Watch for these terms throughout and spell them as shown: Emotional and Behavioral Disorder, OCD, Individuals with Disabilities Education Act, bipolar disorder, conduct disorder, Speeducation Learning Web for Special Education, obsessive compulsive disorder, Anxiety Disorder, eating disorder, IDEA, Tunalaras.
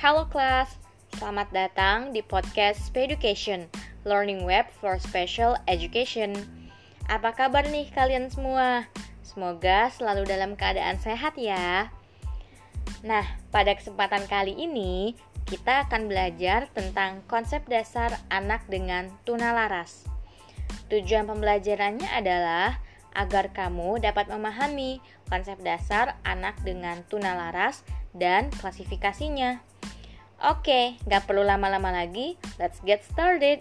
Hello class, selamat datang di podcast Speeducation Learning Web for Special Education. Apa kabar nih kalian semua? Semoga selalu dalam keadaan sehat ya. Nah, pada kesempatan kali ini kita akan belajar tentang konsep dasar anak dengan tunalaras. Tujuan pembelajarannya adalah agar kamu dapat memahami konsep dasar anak dengan tunalaras dan klasifikasinya. Oke, gak perlu lama-lama lagi, let's get started.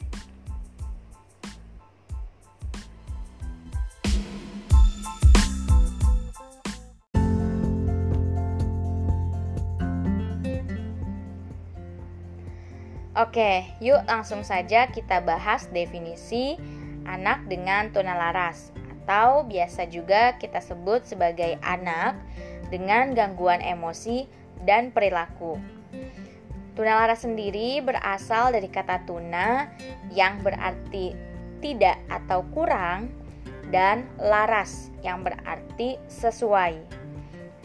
Oke, yuk langsung saja kita bahas definisi anak dengan tunalaras atau biasa juga kita sebut sebagai anak dengan gangguan emosi dan perilaku. Tunalaras sendiri berasal dari kata tuna yang berarti tidak atau kurang dan laras yang berarti sesuai.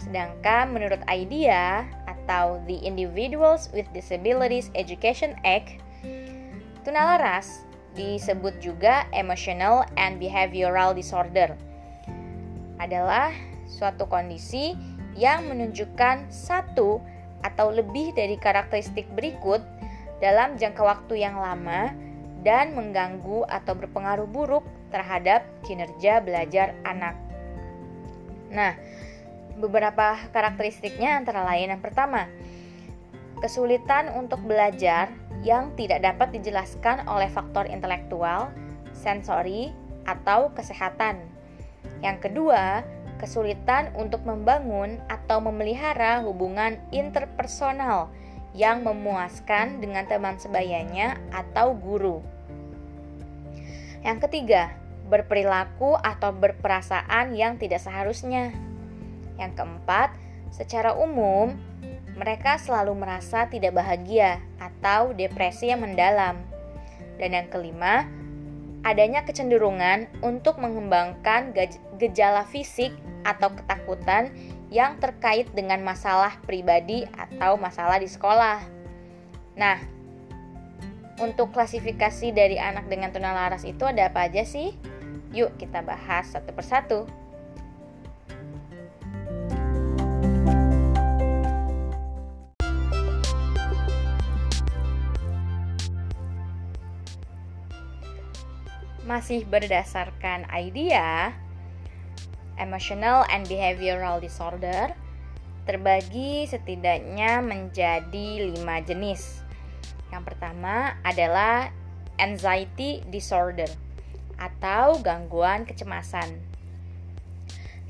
Sedangkan menurut IDEA atau The Individuals with Disabilities Education Act, tunalaras disebut juga Emotional and Behavioral Disorder. Adalah suatu kondisi yang menunjukkan satu atau lebih dari karakteristik berikut dalam jangka waktu yang lama dan mengganggu atau berpengaruh buruk terhadap kinerja belajar anak. Nah, beberapa karakteristiknya antara lain yang pertama, kesulitan untuk belajar yang tidak dapat dijelaskan oleh faktor intelektual, sensori, atau kesehatan. Yang kedua, kesulitan untuk membangun atau memelihara hubungan interpersonal yang memuaskan dengan teman sebayanya atau guru. Yang ketiga, berperilaku atau berperasaan yang tidak seharusnya. Yang keempat, secara umum mereka selalu merasa tidak bahagia atau depresi yang mendalam. Dan yang kelima, adanya kecenderungan untuk mengembangkan gejala fisik atau ketakutan yang terkait dengan masalah pribadi atau masalah di sekolah. Nah, untuk klasifikasi dari anak dengan tunalaras itu ada apa aja sih? Yuk kita bahas satu persatu. Masih berdasarkan IDEA, Emotional and Behavioral Disorder terbagi setidaknya menjadi 5 jenis. Yang pertama adalah Anxiety Disorder atau gangguan kecemasan.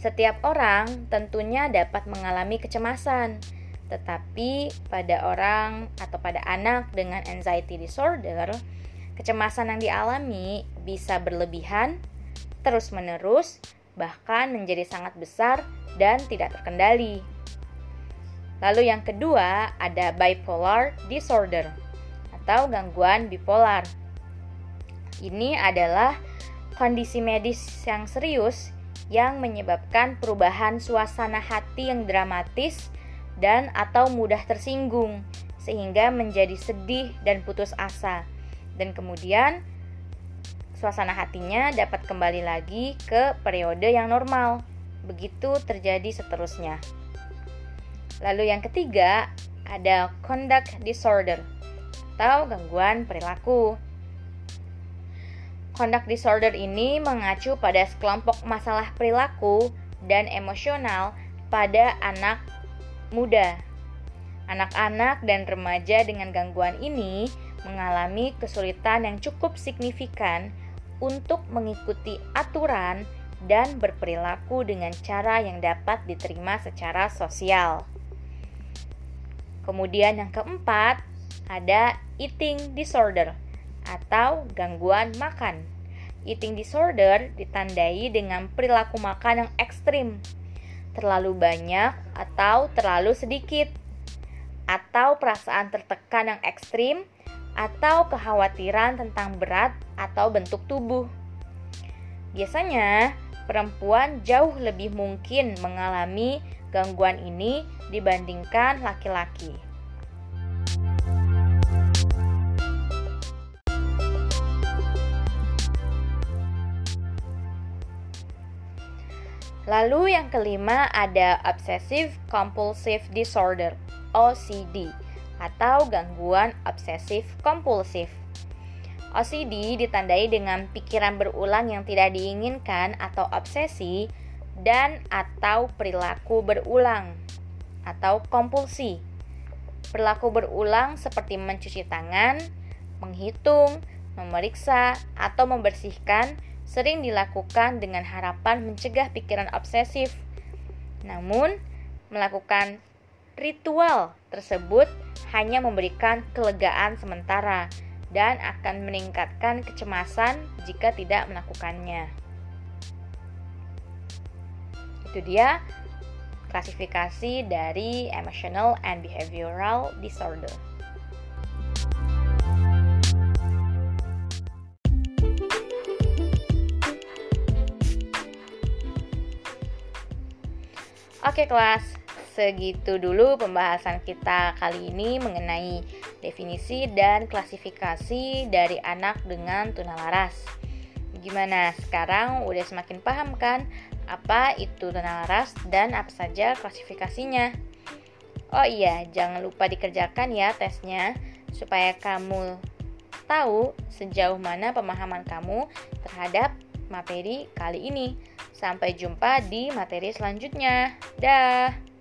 Setiap orang tentunya dapat mengalami kecemasan, tetapi pada orang atau pada anak dengan Anxiety Disorder, kecemasan yang dialami bisa berlebihan, terus-menerus, bahkan menjadi sangat besar dan tidak terkendali. Lalu yang kedua ada bipolar disorder atau gangguan bipolar. Ini adalah kondisi medis yang serius yang menyebabkan perubahan suasana hati yang dramatis dan atau mudah tersinggung sehingga menjadi sedih dan putus asa. Dan kemudian suasana hatinya dapat kembali lagi ke periode yang normal. Begitu terjadi seterusnya. Lalu yang ketiga ada conduct disorder atau gangguan perilaku. Conduct disorder ini mengacu pada sekelompok masalah perilaku dan emosional pada anak muda. Anak-anak dan remaja dengan gangguan ini mengalami kesulitan yang cukup signifikan untuk mengikuti aturan dan berperilaku dengan cara yang dapat diterima secara sosial. Kemudian yang keempat, ada eating disorder atau gangguan makan. Eating disorder ditandai dengan perilaku makan yang ekstrim, terlalu banyak atau terlalu sedikit, atau perasaan tertekan yang ekstrim, atau kekhawatiran tentang berat atau bentuk tubuh. Biasanya, perempuan jauh lebih mungkin mengalami gangguan ini dibandingkan laki-laki. Lalu yang kelima ada obsessive compulsive disorder, OCD, atau gangguan obsesif kompulsif. OCD ditandai dengan pikiran berulang yang tidak diinginkan atau obsesi dan atau perilaku berulang atau kompulsi. Perilaku berulang seperti mencuci tangan, menghitung, memeriksa, atau membersihkan sering dilakukan dengan harapan mencegah pikiran obsesif. Namun, melakukan ritual tersebut hanya memberikan kelegaan sementara dan akan meningkatkan kecemasan jika tidak melakukannya. Itu dia klasifikasi dari Emotional and Behavioral Disorder. Oke kelas, segitu dulu pembahasan kita kali ini mengenai definisi dan klasifikasi dari anak dengan tunalaras. Gimana sekarang udah semakin paham kan apa itu tunalaras dan apa saja klasifikasinya? Oh iya, jangan lupa dikerjakan ya tesnya supaya kamu tahu sejauh mana pemahaman kamu terhadap materi kali ini. Sampai jumpa di materi selanjutnya. Dah.